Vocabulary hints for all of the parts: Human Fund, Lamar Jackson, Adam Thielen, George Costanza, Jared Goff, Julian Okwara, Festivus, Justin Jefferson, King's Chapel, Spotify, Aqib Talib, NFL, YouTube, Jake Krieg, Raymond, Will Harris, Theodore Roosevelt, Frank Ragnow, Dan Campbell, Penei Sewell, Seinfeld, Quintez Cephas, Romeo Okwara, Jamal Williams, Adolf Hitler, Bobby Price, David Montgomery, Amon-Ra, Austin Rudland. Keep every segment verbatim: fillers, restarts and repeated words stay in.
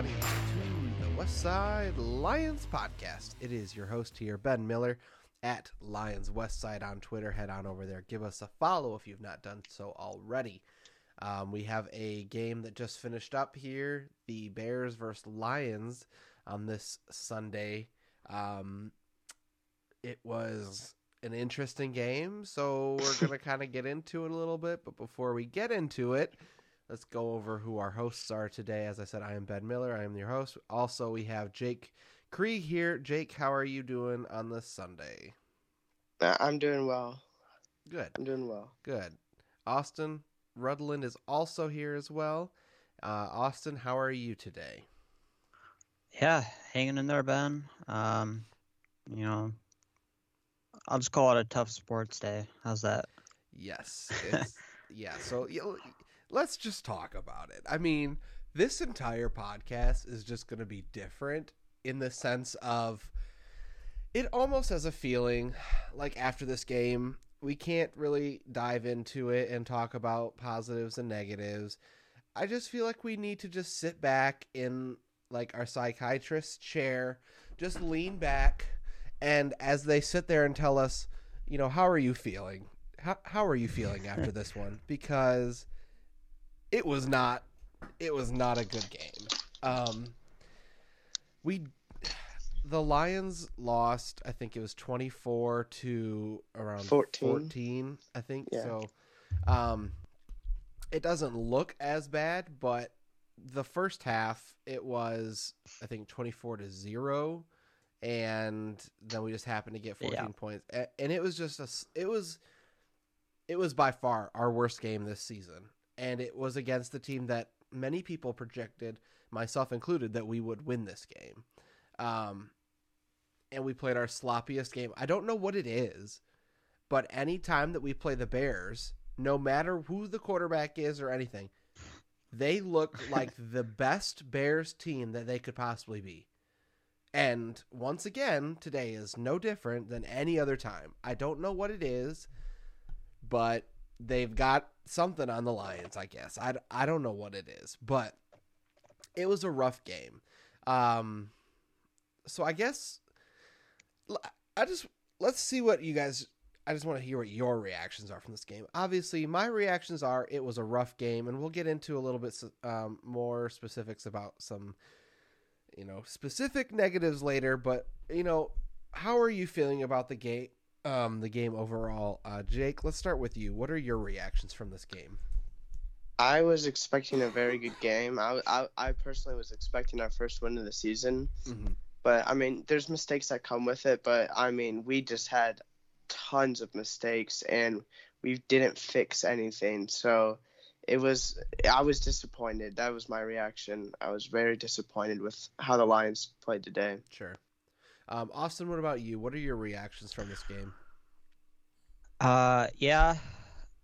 everybody, to the West Side Lions podcast. It is your host here, Ben Miller, at Lions West Side on Twitter. Head on over there. Give us a follow if you've not done so already. Um, we have a game that just finished up here, the Bears versus Lions on this Sunday. Um, it was an interesting game, so we're going to kind of get into it a little bit. But before we get into it, let's go over who our hosts are today. As I said, I am Ben Miller. I am your host. Also, we have Jake Krieg here. Jake, how are you doing on this Sunday? I'm doing well. Good. I'm doing well. Good. Austin Rudland is also here as well. Uh, Austin, how are you today? Yeah, hanging in there, Ben. Um, you know, I'll just call it a tough sports day. How's that? Yes. It's, yeah. So you know, let's just talk about it. I mean, this entire podcast is just going to be different in the sense of it almost has a feeling like after this game, we can't really dive into it and talk about positives and negatives. I just feel like we need to just sit back in like our psychiatrist's chair, just lean back. And as they sit there and tell us, you know, how are you feeling? How how are you feeling after this one? Because it was not, it was not a good game. Um, we, the Lions lost, I think it was twenty-four to around fourteen, fourteen I think. Yeah. So, um, it doesn't look as bad, but the first half it was, I think twenty-four to zero. And then we just happened to get fourteen yeah. points. And it was just, a, it was, it was by far our worst game this season. And it was against the team that many people projected, myself included, that we would win this game. Um, and we played our sloppiest game. I don't know what it is, but any time that we play the Bears, no matter who the quarterback is or anything, they look like the best Bears team that they could possibly be. And once again, today is no different than any other time. I don't know what it is, but they've got something on the Lions, I guess. I, I don't know what it is, but it was a rough game. Um, so I guess I just let's see what you guys – I just want to hear what your reactions are from this game. Obviously, my reactions are it was a rough game, and we'll get into a little bit um, more specifics about some – you know, specific negatives later, but you know, how are you feeling about the game, um, the game overall? Uh, Jake, let's start with you. What are your reactions from this game? I was expecting a very good game. I, I, I personally was expecting our first win of the season, mm-hmm. but I mean, there's mistakes that come with it, but I mean, we just had tons of mistakes and we didn't fix anything. So It was. I was disappointed. That was my reaction. I was very disappointed with how the Lions played today. Sure. Um, Austin, what about you? What are your reactions from this game? Uh, yeah.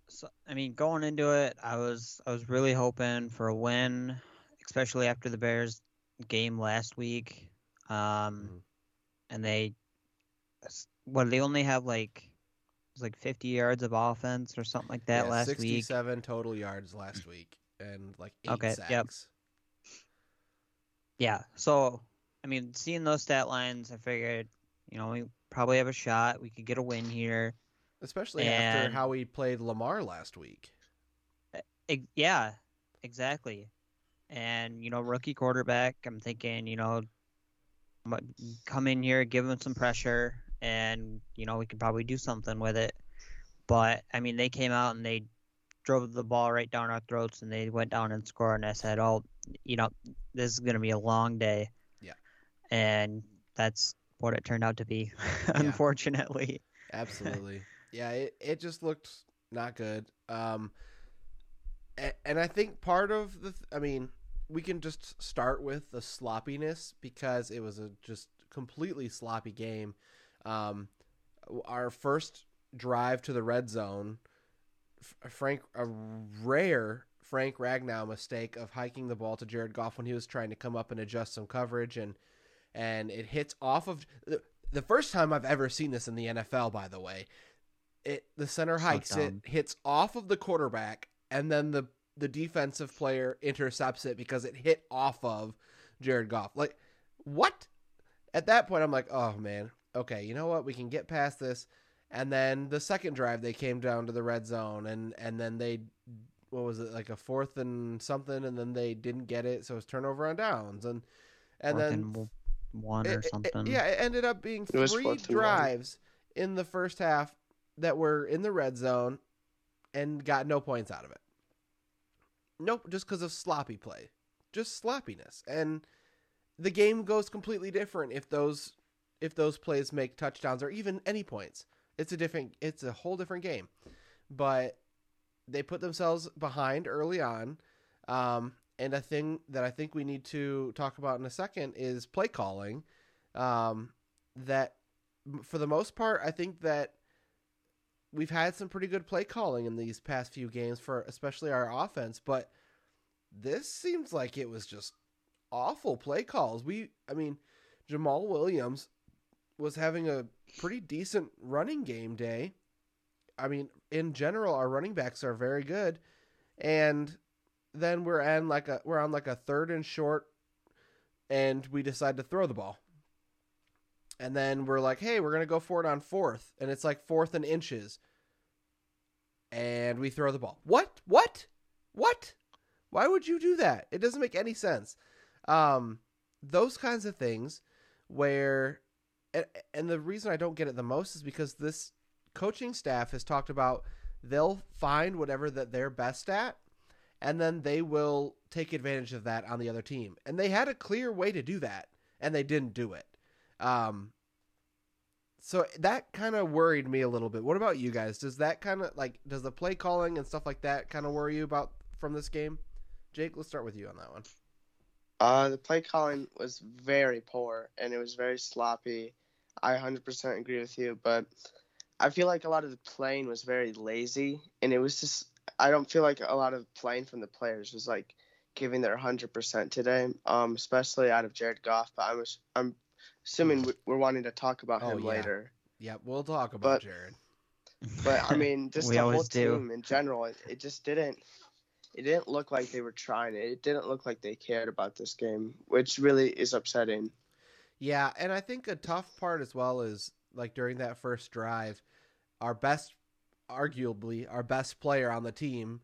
So, I mean, going into it, I was I was really hoping for a win, especially after the Bears game last week. Um, mm-hmm. and they, well, they only have like. like fifty yards of offense or something like that yeah, last sixty-seven week. sixty-seven total yards last week and like eight okay, sacks. Yep. Yeah, so, I mean, seeing those stat lines, I figured, you know, we probably have a shot. We could get a win here. Especially and... after how we played Lamar last week. Yeah, exactly. And, you know, rookie quarterback, I'm thinking, you know, come in here, give him some pressure. And, you know, we could probably do something with it. But, I mean, they came out and they drove the ball right down our throats and they went down and scored. And I said, oh, you know, this is going to be a long day. Yeah. And that's what it turned out to be, unfortunately. Absolutely. Yeah, it, it just looked not good. Um, and, and I think part of the, th- I mean, we can just start with the sloppiness because it was a just completely sloppy game. Um, our first drive to the red zone, Frank, a rare Frank Ragnow mistake of hiking the ball to Jared Goff when he was trying to come up and adjust some coverage. And, and it hits off of the, the first time I've ever seen this in the N F L, by the way, it, the center hikes, it hits off of the quarterback. And then the, the defensive player intercepts it because it hit off of Jared Goff. Like, what? At that point, I'm like, oh, man. Okay, you know what? We can get past this. And then the second drive, they came down to the red zone, and, and then they, what was it, like a fourth and something, and then they didn't get it, so it was turnover on downs. And and fourth then and one or it, something. It, yeah, it ended up being it three drives long. in the first half that were in the red zone and got no points out of it. Nope, just because of sloppy play. Just sloppiness. And the game goes completely different if those if those plays make touchdowns or even any points. It's a different it's a whole different game. But they put themselves behind early on. Um, and a thing that I think we need to talk about in a second is play calling. Um, that for the most part, I think that we've had some pretty good play calling in these past few games for especially our offense, but this seems like it was just awful play calls. We, I mean, Jamal Williams was having a pretty decent running game day. I mean, in general, our running backs are very good. And then we're on like a, we're on like a third and short, and we decide to throw the ball. And then we're like, hey, we're going to go for it on fourth. And it's like fourth and inches. And we throw the ball. What? What? What? Why would you do that? It doesn't make any sense. Um, those kinds of things where, and, and the reason I don't get it the most is because this coaching staff has talked about they'll find whatever that they're best at, and then they will take advantage of that on the other team. And they had a clear way to do that, and they didn't do it. Um, so that kind of worried me a little bit. What about you guys? Does that kind of like, does the play calling and stuff like that kind of worry you about from this game? Jake, let's start with you on that one. Uh, the play calling was very poor and it was very sloppy. I one hundred percent agree with you, but I feel like a lot of the playing was very lazy, and it was just, I don't feel like a lot of playing from the players was like giving their one hundred percent today. Um, especially out of Jared Goff, but I was, I'm, assuming we're wanting to talk about oh, him yeah. later. Yeah, we'll talk about but, Jared. But, I mean, just the whole team do. in general, it, it just didn't – it didn't look like they were trying it. It didn't look like they cared about this game, which really is upsetting. Yeah, and I think a tough part as well is, like, during that first drive, our best – arguably our best player on the team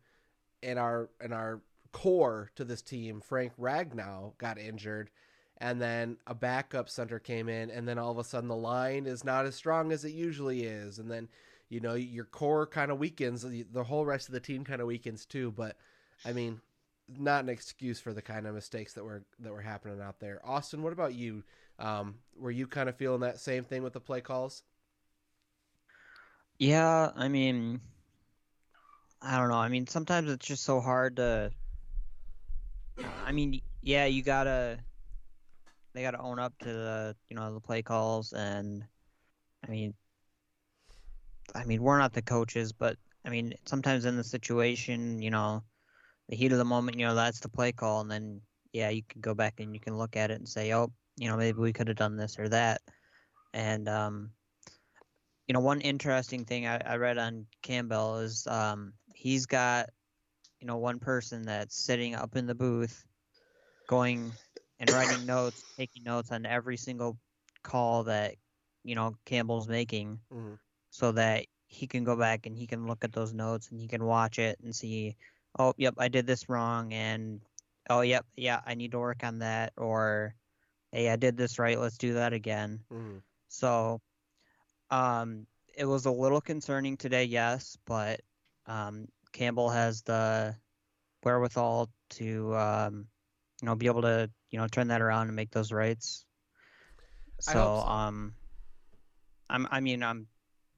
and our, and our core to this team, Frank Ragnow, got injured. And then a backup center came in, and then all of a sudden the line is not as strong as it usually is. And then, you know, your core kind of weakens, the whole rest of the team kind of weakens too. But I mean, not an excuse for the kind of mistakes that were, that were happening out there. Austin, what about you? Um, were you kind of feeling that same thing with the play calls? Yeah. I mean, I don't know. I mean, sometimes it's just so hard to, I mean, yeah, you gotta, They got to own up to the, you know, the play calls, and I mean, I mean we're not the coaches, but I mean sometimes in the situation, you know, the heat of the moment, you know, that's the play call, and then yeah, you can go back and you can look at it and say, oh, you know, maybe we could have done this or that. And um, you know, one interesting thing I, I read on Campbell is um, he's got, you know, one person that's sitting up in the booth, going. And writing notes, taking notes on every single call that, you know, Campbell's making, mm-hmm. so that he can go back and he can look at those notes and he can watch it and see, oh, yep, I did this wrong, and oh, yep, yeah, I need to work on that, or hey, I did this right, let's do that again. Mm-hmm. So, um, it was a little concerning today, yes, but um, Campbell has the wherewithal to, um, you know, be able to. You know, turn that around and make those rights. So, I hope so. um, I'm, I mean, I'm,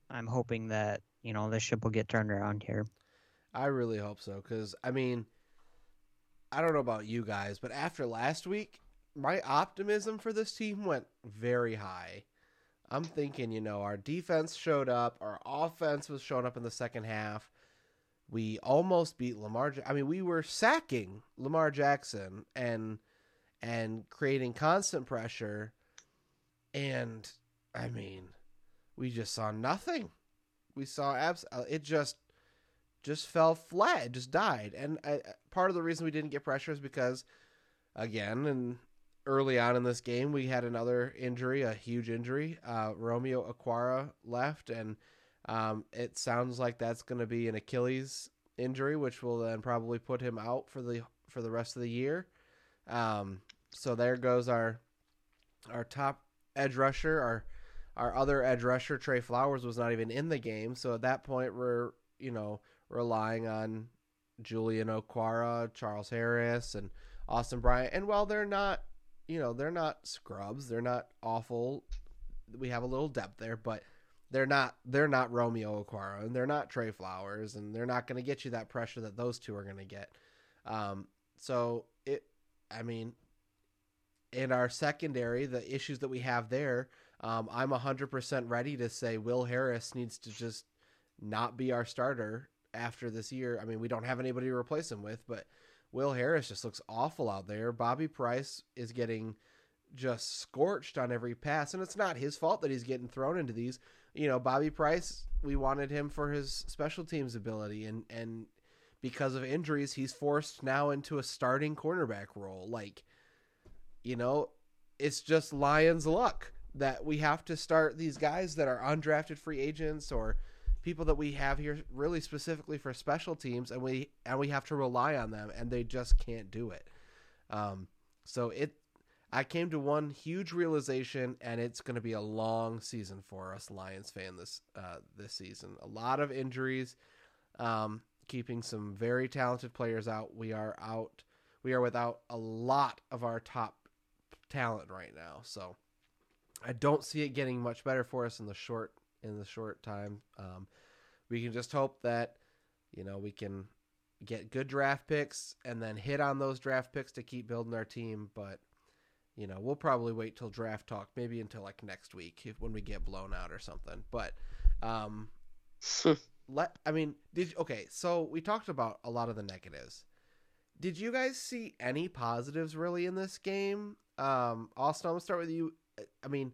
I'm hoping that, you know, this ship will get turned around here. I really hope so. Cause I mean, I don't know about you guys, but after last week, my optimism for this team went very high. I'm thinking, you know, our defense showed up, our offense was showing up in the second half. We almost beat Lamar. I mean, we were sacking Lamar Jackson and, and creating constant pressure, and I mean, we just saw nothing. We saw abs. It just, just fell flat. It just died. And I, part of the reason we didn't get pressure is because, again, and early on in this game, we had another injury, a huge injury. Uh, Romeo Okwara left, and um, it sounds like that's going to be an Achilles injury, which will then probably put him out for the for the rest of the year. Um, so there goes our our top edge rusher. Our our other edge rusher, Trey Flowers, was not even in the game. So at that point, we're you know relying on Julian Okwara, Charles Harris, and Austin Bryant. And while they're not, you know, they're not scrubs, they're not awful. We have a little depth there, but they're not they're not Romeo Okwara, and they're not Trey Flowers, and they're not going to get you that pressure that those two are going to get. Um, so it, I mean, in our secondary, the issues that we have there, um, I'm one hundred percent ready to say Will Harris needs to just not be our starter after this year. I mean, we don't have anybody to replace him with, but Will Harris just looks awful out there. Bobby Price is getting just scorched on every pass, and it's not his fault that he's getting thrown into these. You know, Bobby Price, we wanted him for his special teams ability, and, and because of injuries, he's forced now into a starting cornerback role. Like, you know, it's just Lions luck that we have to start these guys that are undrafted free agents or people that we have here really specifically for special teams, and we and we have to rely on them, and they just can't do it. Um, so it, I came to one huge realization, and it's going to be a long season for us Lions fan this uh, this season. A lot of injuries, um, keeping some very talented players out. We are out. We are without a lot of our top talent right now. So I don't see it getting much better for us in the short. in the short time. Um, we can just hope that, you know, we can get good draft picks and then hit on those draft picks to keep building our team. But, you know, we'll probably wait till draft talk, maybe until like next week if, when we get blown out or something. But, um, let, I mean, did okay. So we talked about a lot of the negatives. Did you guys see any positives really in this game? Um, Austin, I'm gonna start with you. I mean,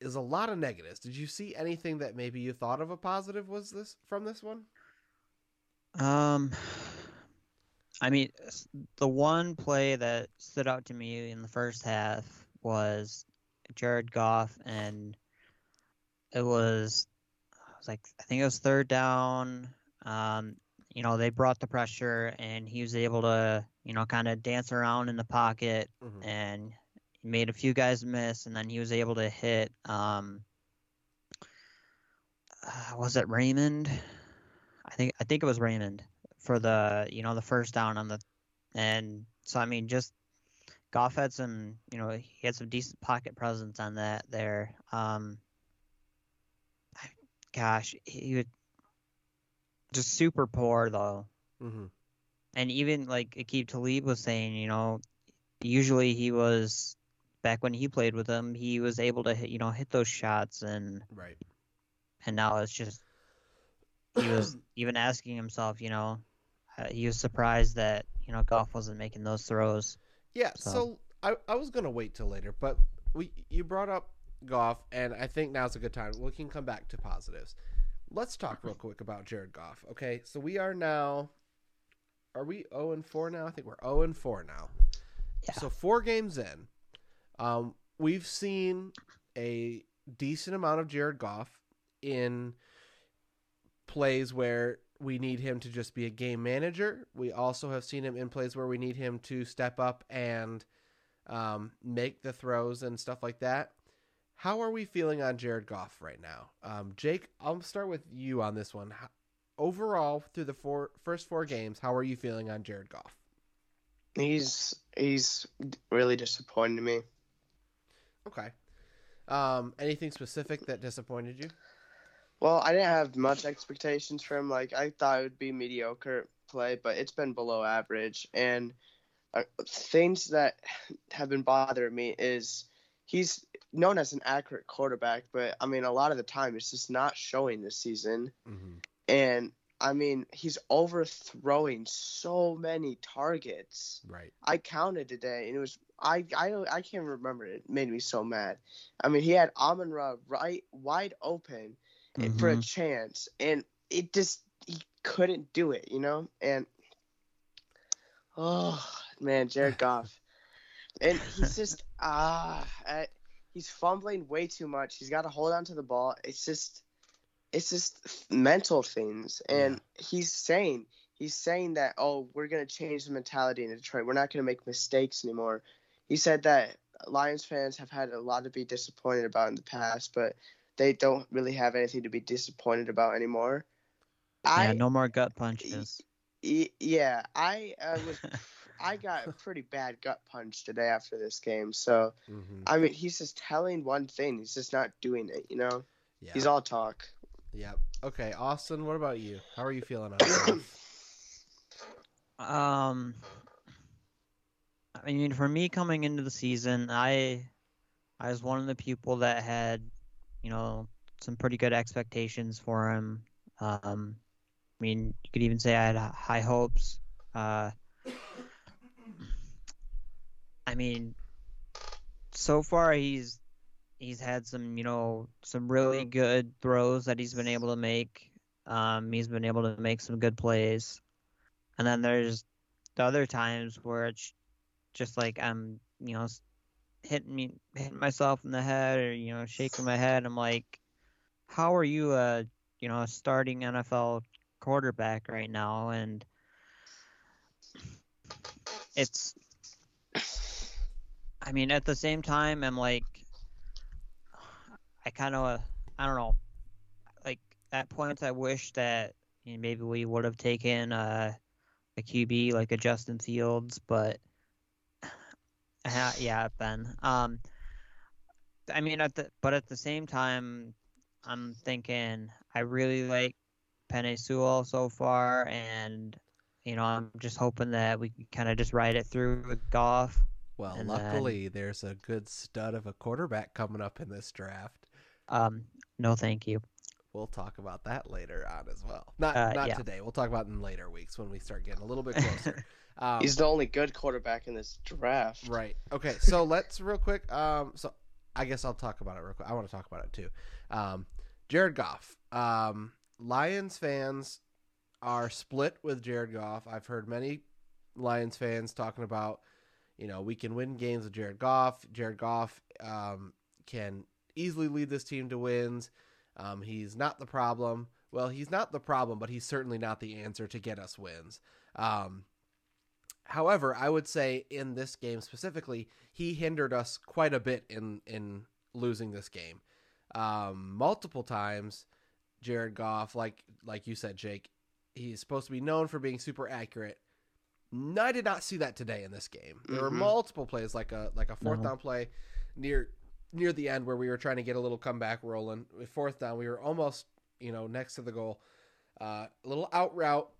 is a lot of negatives. Did you see anything that maybe you thought of a positive was this from this one? Um, I mean, the one play that stood out to me in the first half was Jared Goff, and it was, I was like, I think it was third down. Um, you know, they brought the pressure, and he was able to, you know, kind of dance around in the pocket mm-hmm. and made a few guys miss, and then he was able to hit, um, uh, was it Raymond? I think I think it was Raymond for the, you know, the first down on the, and so, I mean, just Goff had some, you know, he had some decent pocket presence on that there. Um, I, gosh, he was just super poor, though. Mm-hmm. And even, like Aqib Talib was saying, you know, usually he was, back when he played with them, he was able to hit, you know, hit those shots, and right. And now it's just he was even asking himself, you know, uh, he was surprised that, you know, Goff wasn't making those throws. Yeah, so, so I, I was gonna wait till later, but we you brought up Goff, and I think now's a good time. We can come back to positives. Let's talk real quick about Jared Goff. Okay, so we are now, are we zero and four now? I think we're zero and four now. Yeah. So four games in. Um, we've seen a decent amount of Jared Goff in plays where we need him to just be a game manager. We also have seen him in plays where we need him to step up and um, make the throws and stuff like that. How are we feeling on Jared Goff right now? Um, Jake, I'll start with you on this one. How, overall, through the four, first four games, how are you feeling on Jared Goff? He's he's really disappointed me. Okay. Um, anything specific that disappointed you? Well, I didn't have much expectations for him. Like, I thought it would be mediocre play, but it's been below average. And uh, things that have been bothering me is he's known as an accurate quarterback, but, I mean, a lot of the time it's just not showing this season. Mm-hmm. And I mean, he's overthrowing so many targets. Right. I counted today, and it was I I don't I can't remember it. It made me so mad. I mean, he had Amon-Ra right wide open mm-hmm. for a chance, and it just he couldn't do it, you know. And oh man, Jared Goff, And he's just ah, uh, he's fumbling way too much. He's got to hold on to the ball. It's just, it's just mental things. And yeah. he's saying, he's saying that oh, we're gonna change the mentality in Detroit. We're not gonna make mistakes anymore. He said that Lions fans have had a lot to be disappointed about in the past, but they don't really have anything to be disappointed about anymore. Yeah, I, no more gut punches. E- yeah, I uh, was. I got a pretty bad gut punch today after this game. So, mm-hmm. I mean, he's just telling one thing. He's just not doing it, you know? Yeah. He's all talk. Yep. Okay, Austin, what about you? How are you feeling out there? Um, I mean, for me coming into the season, I, I was one of the people that had, you know, some pretty good expectations for him. Um, I mean, you could even say I had high hopes. Uh, I mean, so far he's he's had some, you know, some really good throws that he's been able to make. Um, he's been able to make some good plays. And then there's the other times where it's just like I'm, you know, hitting me, hitting myself in the head or, you know, shaking my head. I'm like, how are you a, you know, a starting N F L quarterback right now? And it's... I mean, at the same time, I'm like, I kind of, uh, I don't know, like at points I wish that you know, maybe we would have taken uh, a Q B like a Justin Fields, but uh, yeah, Ben. Um, I mean, at the but at the same time, I'm thinking I really like Penei Sewell so far, and you know, I'm just hoping that we can kind of just ride it through with Goff. Well, and luckily, then, there's a good stud of a quarterback coming up in this draft. Um, no, thank you. We'll talk about that later on as well. Not uh, not yeah. today. We'll talk about it in later weeks when we start getting a little bit closer. Um, He's the only good quarterback in this draft. Right. Okay, so let's real quick. Um, so I guess I'll talk about it real quick. I want to talk about it too. Um, Jared Goff. Um, Lions fans are split with Jared Goff. I've heard many Lions fans talking about, you know, we can win games with Jared Goff. Jared Goff um, can easily lead this team to wins. Um, he's not the problem. Well, he's not the problem, but he's certainly not the answer to get us wins. Um, however, I would say in this game specifically, he hindered us quite a bit in, in losing this game. Um, multiple times, Jared Goff, like like you said, Jake, he's supposed to be known for being super accurate. No, I did not see that today in this game. There mm-hmm. were multiple plays, like a like a fourth no. down play near near the end where we were trying to get a little comeback rolling. With fourth down, we were almost, you know, next to the goal. Uh, a little out route.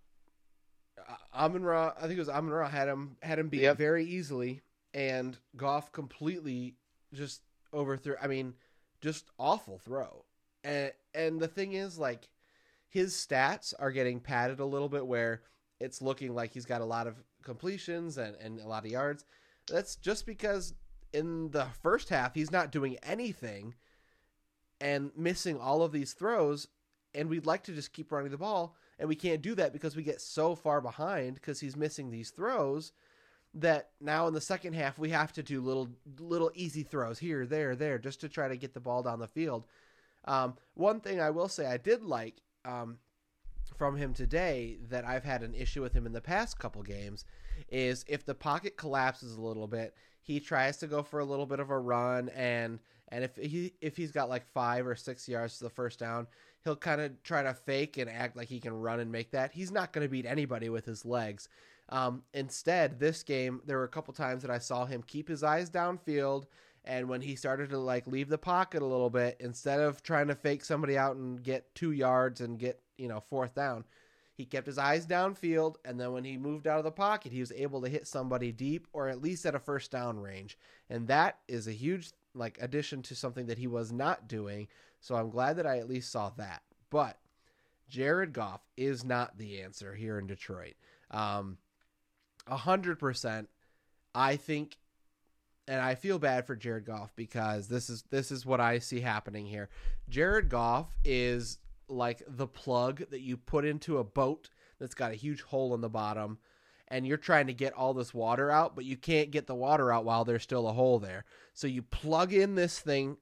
Uh, Amon-Ra, I think it was Amon-Ra had him had him beat yep. very easily, and Goff completely just overthrew. I mean, just awful throw. And and the thing is, like, his stats are getting padded a little bit where it's looking like he's got a lot of completions and, and a lot of yards. That's just because in the first half, he's not doing anything and missing all of these throws. And we'd like to just keep running the ball. And we can't do that because we get so far behind because he's missing these throws that now in the second half, we have to do little, little easy throws here, there, there, just to try to get the ball down the field. Um, one thing I will say I did like, um, from him today that I've had an issue with him in the past couple games is if the pocket collapses a little bit, he tries to go for a little bit of a run. And, and if he, if he's got like five or six yards to the first down, he'll kind of try to fake and act like he can run and make that. He's not going to beat anybody with his legs. Um, instead this game, there were a couple times that I saw him keep his eyes downfield. And when he started to like leave the pocket a little bit, instead of trying to fake somebody out and get two yards and get, you know, fourth down, he kept his eyes downfield. And then when he moved out of the pocket, he was able to hit somebody deep or at least at a first down range. And that is a huge like addition to something that he was not doing. So I'm glad that I at least saw that, but Jared Goff is not the answer here in Detroit. Um, a hundred percent. I think, and I feel bad for Jared Goff because this is, this is what I see happening here. Jared Goff is like the plug that you put into a boat that's got a huge hole in the bottom and you're trying to get all this water out, but you can't get the water out while there's still a hole there. So you plug in this thing,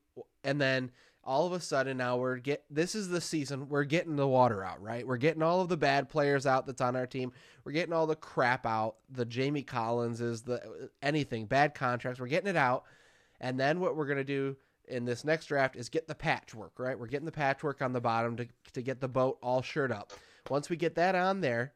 and then all of a sudden now we're get, this is the season, we're getting the water out, right? We're getting all of the bad players out that's on our team. We're getting all the crap out, the Jamie Collinses, the anything, bad contracts. We're getting it out, and then what we're going to do in this next draft is get the patchwork, right? We're getting the patchwork on the bottom to, to get the boat all shored up. Once we get that on there,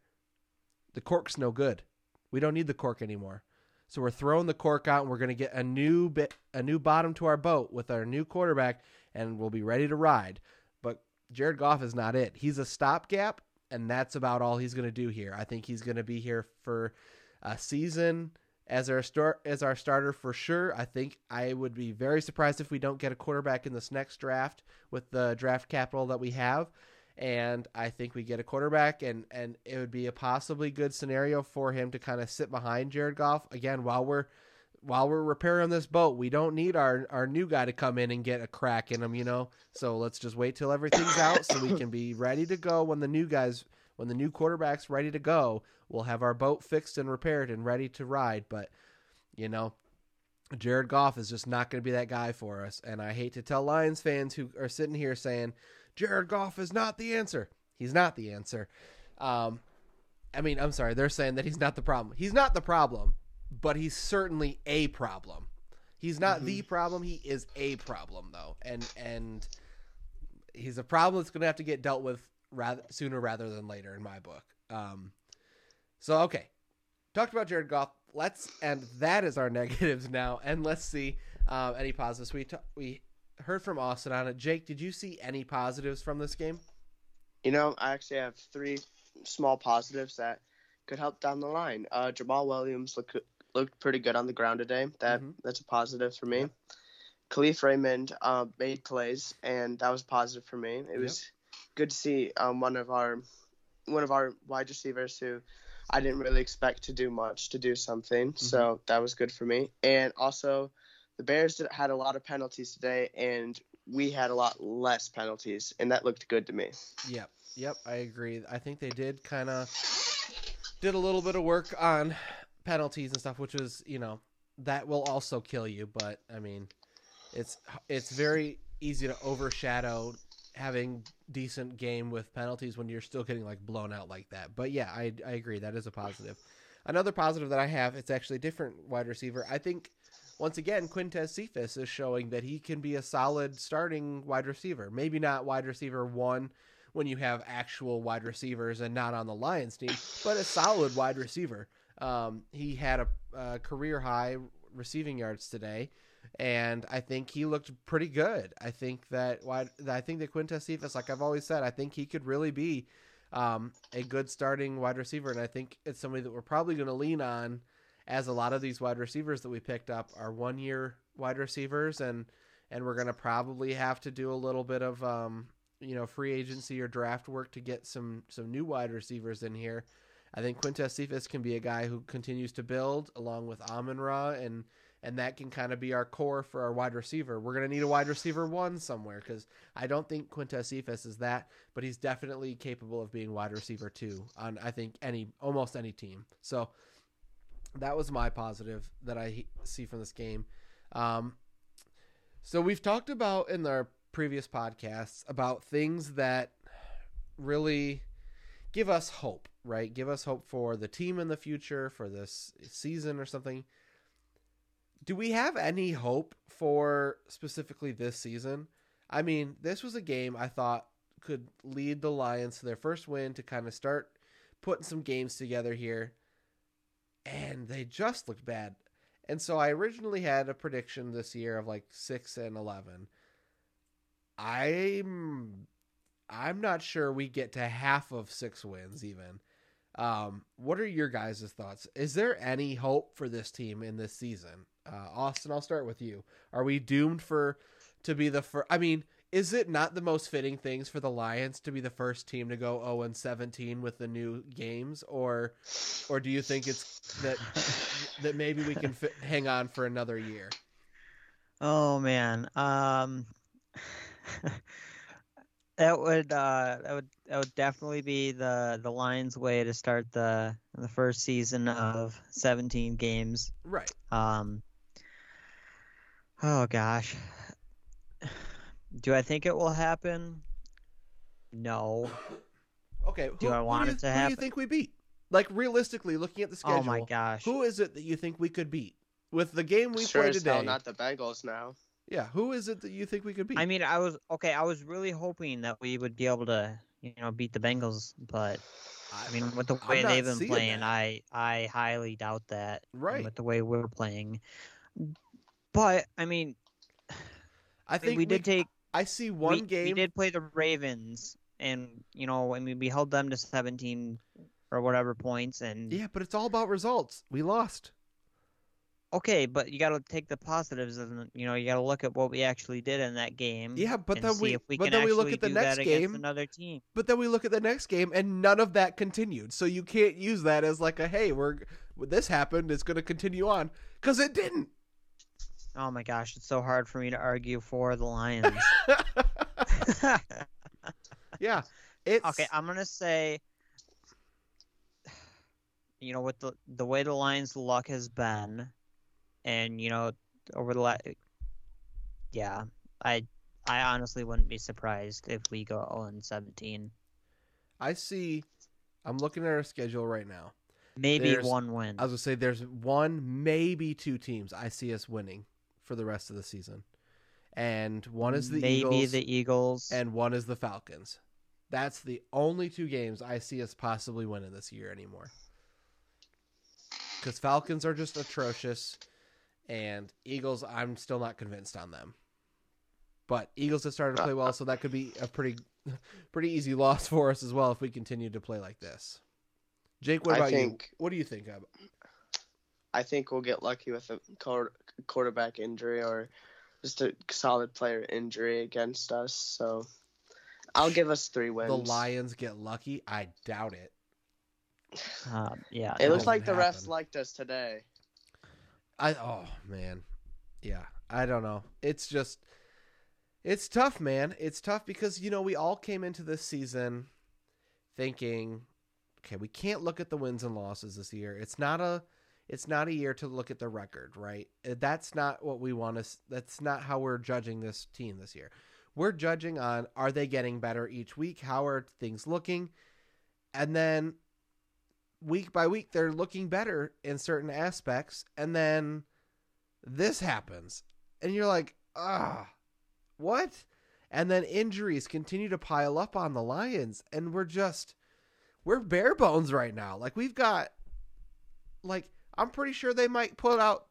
the cork's no good. We don't need the cork anymore. So we're throwing the cork out, and we're going to get a new bit, a new bottom to our boat with our new quarterback, and we'll be ready to ride. But Jared Goff is not it. He's a stopgap, and that's about all he's going to do here. I think he's going to be here for a season as our start, as our starter for sure. I think I would be very surprised if we don't get a quarterback in this next draft with the draft capital that we have. And I think we get a quarterback, and, and it would be a possibly good scenario for him to kind of sit behind Jared Goff. Again, while we're while we're repairing this boat, we don't need our, our new guy to come in and get a crack in him, you know. So let's just wait till everything's out so we can be ready to go when the new guys, when the new quarterback's ready to go. We'll have our boat fixed and repaired and ready to ride. But, you know, Jared Goff is just not going to be that guy for us. And I hate to tell Lions fans who are sitting here saying, Jared Goff is not the answer. He's not the answer. Um, I mean, I'm sorry. They're saying that he's not the problem. He's not the problem, but he's certainly a problem. He's not mm-hmm. the problem. He is a problem, though. And and he's a problem that's going to have to get dealt with rather sooner rather than later in my book. Um, so, okay. Talked about Jared Goff. Let's and that is our negatives now. And let's see uh, any positives. We t- we. heard from Austin on it. Jake, did you see any positives from this game? You know, I actually have three small positives that could help down the line. Uh, Jamal Williams look, looked pretty good on the ground today. That mm-hmm. That's a positive for me. Yep. Khalif Raymond uh, made plays, and that was positive for me. It yep. was good to see um, one of our one of our wide receivers who I didn't really expect to do much to do something. Mm-hmm. So that was good for me. And also, the Bears had a lot of penalties today, and we had a lot less penalties, and that looked good to me. Yep, yep, I agree. I think they did kind of did a little bit of work on penalties and stuff, which was, you know, that will also kill you. But, I mean, it's it's very easy to overshadow having decent game with penalties when you're still getting, like, blown out like that. But, yeah, I, I agree. That is a positive. Another positive that I have, it's actually a different wide receiver. I think, once again, Quintez Cephas is showing that he can be a solid starting wide receiver. Maybe not wide receiver one when you have actual wide receivers and not on the Lions team, but a solid wide receiver. Um, he had a, a career high receiving yards today, and I think he looked pretty good. I think that wide, I think that Quintez Cephas, like I've always said, I think he could really be um, a good starting wide receiver, and I think it's somebody that we're probably going to lean on, as a lot of these wide receivers that we picked up are one-year wide receivers, and and we're going to probably have to do a little bit of um, you know, free agency or draft work to get some some new wide receivers in here. I think Quintez Cephas can be a guy who continues to build along with Amon-Ra, and and that can kind of be our core for our wide receiver. We're going to need a wide receiver one somewhere because I don't think Quintez Cephas is that, but he's definitely capable of being wide receiver two on, I think, any almost any team. So that was my positive that I see from this game. Um, so we've talked about in our previous podcasts about things that really give us hope, right? Give us hope for the team in the future, for this season or something. Do we have any hope for specifically this season? I mean, this was a game I thought could lead the Lions to their first win, to kind of start putting some games together here. And they just looked bad. And so I originally had a prediction this year of like six and eleven. I'm, I'm not sure we get to half of six wins even. Um, what are your guys' thoughts? Is there any hope for this team in this season? Uh, Austin, I'll start with you. Are we doomed for to be the first? I mean, is it not the most fitting things for the Lions to be the first team to go oh and seventeen with the new games, or, or do you think it's that that maybe we can fit, hang on for another year? Oh man, um, That would uh, that would that would definitely be the, the Lions' way to start the the first season of seventeen games. Right. Um. Oh gosh. Do I think it will happen? No. Okay. Do who, I want do you, it to happen? Who do you think we beat? Like realistically, looking at the schedule. Oh my gosh. Who is it that you think we could beat with the game we sure played today? Sure, not the Bengals now. Yeah, who is it that you think we could beat? I mean, I was okay. I was really hoping that we would be able to, you know, beat the Bengals, but I mean, with the way they've been playing, that. I I highly doubt that. Right. With the way we're playing, but I mean, I think we, we did take. I see one we, game. We did play the Ravens, and you know, I mean, we held them to seventeen or whatever points, and yeah, but it's all about results. We lost. Okay, but you got to take the positives, and you know you got to look at what we actually did in that game. Yeah, but then we, we but then we look at the next game, another team. But then we look at the next game, and none of that continued. So you can't use that as like a hey, we're this happened. It's going to continue on because it didn't. Oh my gosh, it's so hard for me to argue for the Lions. Yeah, it's okay. I'm gonna say, you know, with the the way the Lions' luck has been. And, you know, over the last, yeah, I I honestly wouldn't be surprised if we go oh and seventeen. I see, I'm looking at our schedule right now. Maybe there's, one win. I was going to say there's one, maybe two teams I see us winning for the rest of the season. And one is the maybe Eagles. Maybe the Eagles. And one is the Falcons. That's the only two games I see us possibly winning this year anymore. Because Falcons are just atrocious. And Eagles, I'm still not convinced on them. But Eagles have started to play well, so that could be a pretty pretty easy loss for us as well if we continue to play like this. Jake, what about I think, you? What do you think of it? I think we'll get lucky with a quarterback injury or just a solid player injury against us. So I'll give us three wins. The Lions get lucky? I doubt it. Uh, yeah, it looks like the happen. refs liked us today. I, oh man. Yeah. I don't know. It's just, it's tough, man. It's tough because, you know, we all came into this season thinking, okay, we can't look at the wins and losses this year. It's not a, it's not a year to look at the record, right? That's not what we want to, that's not how we're judging this team this year. We're judging on, are they getting better each week? How are things looking? And then week by week, they're looking better in certain aspects, and then this happens, and you're like, ah, what? And then injuries continue to pile up on the Lions, and we're just, we're bare bones right now. Like, we've got, like, I'm pretty sure they might put out,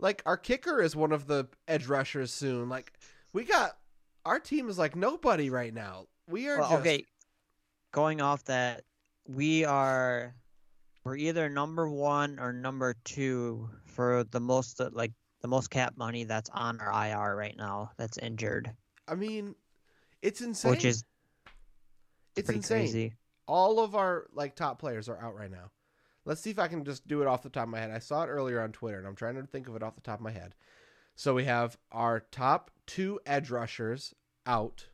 like, our kicker is one of the edge rushers soon. Like, we got, our team is like nobody right now. We are well, just... Okay, going off that, we are... We're either number one or number two for the most like the most cap money that's on our I R right now that's injured. I mean, it's insane. Which is it's insane. Crazy. All of our like top players are out right now. Let's see if I can just do it off the top of my head. I saw it earlier on Twitter, and I'm trying to think of it off the top of my head. So we have our top two edge rushers out.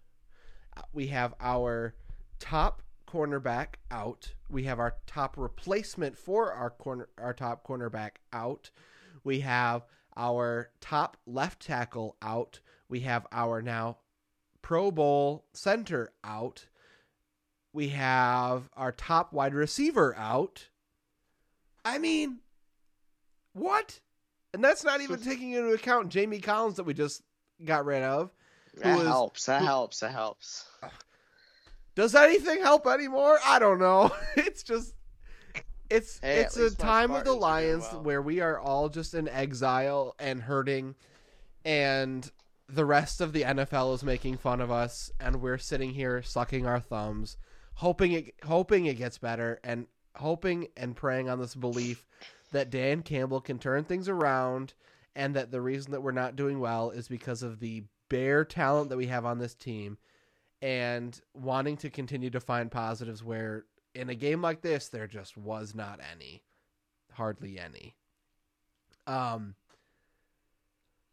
We have our top cornerback out. We have our top replacement for our corner, our top cornerback out. We have our top left tackle out. We have our now Pro Bowl center out. We have our top wide receiver out. I mean, what? And that's not even taking into account Jamie Collins that we just got rid of. That helps. That helps. That helps. Does anything help anymore? I don't know. It's just, it's hey, it's a time of the Lions well. where we are all just in exile and hurting, and the rest of the N F L is making fun of us, and we're sitting here sucking our thumbs, hoping it hoping it gets better, and hoping and praying on this belief that Dan Campbell can turn things around, and that the reason that we're not doing well is because of the bare talent that we have on this team. And wanting to continue to find positives where in a game like this, there just was not any, hardly any. Um,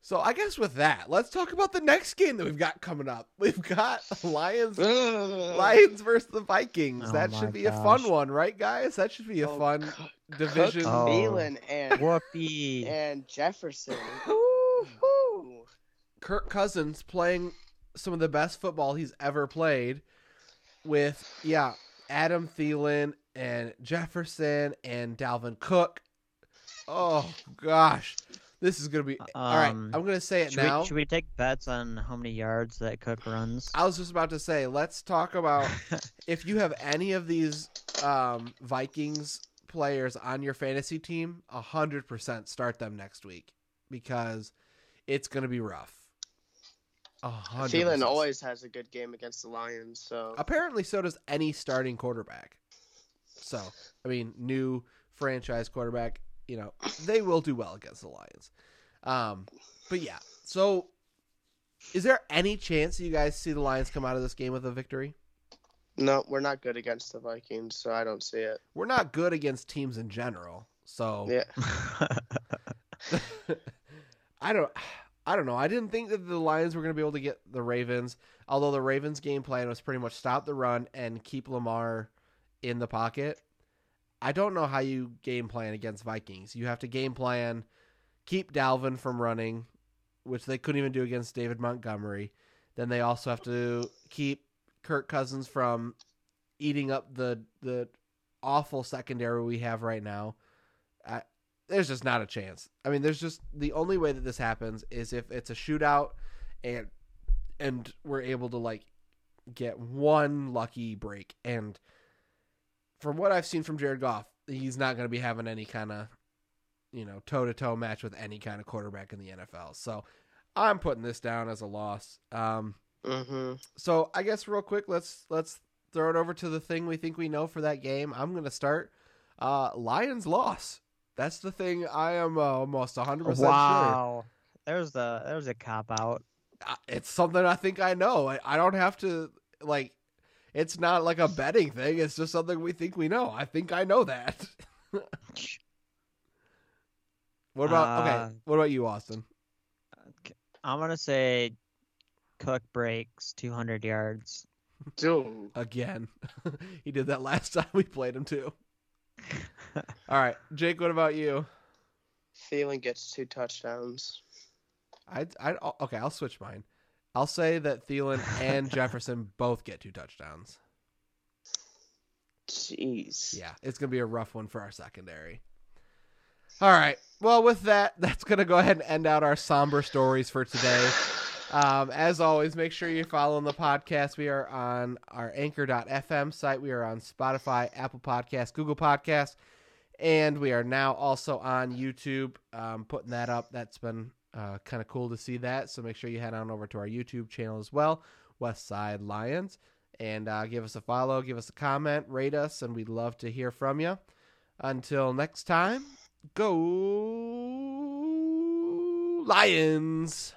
So I guess with that, let's talk about the next game that we've got coming up. We've got Lions Lions versus the Vikings. Oh, that should be gosh. a fun one, right, guys? That should be a oh, fun Cook, division. Cook, oh. Thielen and Whoopi and Jefferson. Ooh, ooh. Kirk Cousins playing some of the best football he's ever played with, yeah, Adam Thielen and Jefferson and Dalvin Cook. Oh, gosh. This is going to be um, – all right, I'm going to say it should now. We, should we take bets on how many yards that Cook runs? I was just about to say, let's talk about if you have any of these um, Vikings players on your fantasy team, one hundred percent start them next week because it's going to be rough. one hundred percent. Thielen always has a good game against the Lions. So apparently so does any starting quarterback. So, I mean, new franchise quarterback. You know, they will do well against the Lions. Um, but, yeah. So, is there any chance that you guys see the Lions come out of this game with a victory? No, we're not good against the Vikings, so I don't see it. We're not good against teams in general. So, yeah. I don't I don't know. I didn't think that the Lions were going to be able to get the Ravens, although the Ravens' game plan was pretty much stop the run and keep Lamar in the pocket. I don't know how you game plan against Vikings. You have to game plan, keep Dalvin from running, which they couldn't even do against David Montgomery. Then they also have to keep Kirk Cousins from eating up the the awful secondary we have right now. I, there's just not a chance. I mean, there's just the only way that this happens is if it's a shootout and and we're able to like get one lucky break. And from what I've seen from Jared Goff, he's not going to be having any kind of, you know, toe-to-toe match with any kind of quarterback in the N F L. So I'm putting this down as a loss. Um, mm-hmm. So I guess real quick, let's let's throw it over to the thing we think we know for that game. I'm going to start uh, Lions loss. That's the thing I am uh, almost one hundred percent wow. sure. Wow. There's the, there's a cop-out. It's something I think I know. I, I don't have to, like... It's not like a betting thing. It's just something we think we know. I think I know that. What about uh, okay? What about you, Austin? I'm gonna say Cook breaks two hundred yards. Dude. Again, he did that last time we played him too. All right, Jake. What about you? Thielen gets two touchdowns. I I okay. I'll switch mine. I'll say that Thielen and Jefferson both get two touchdowns. Jeez. Yeah, it's going to be a rough one for our secondary. All right. Well, with that, that's going to go ahead and end out our somber stories for today. Um, as always, make sure you're following the podcast. We are on our anchor dot f m site. We are on Spotify, Apple Podcasts, Google Podcasts, and we are now also on YouTube. Um, putting that up. That's been... Uh, kind of cool to see that. So make sure you head on over to our YouTube channel as well, West Side Lions, and uh, give us a follow, give us a comment, rate us, and we'd love to hear from you. Until next time, go Lions!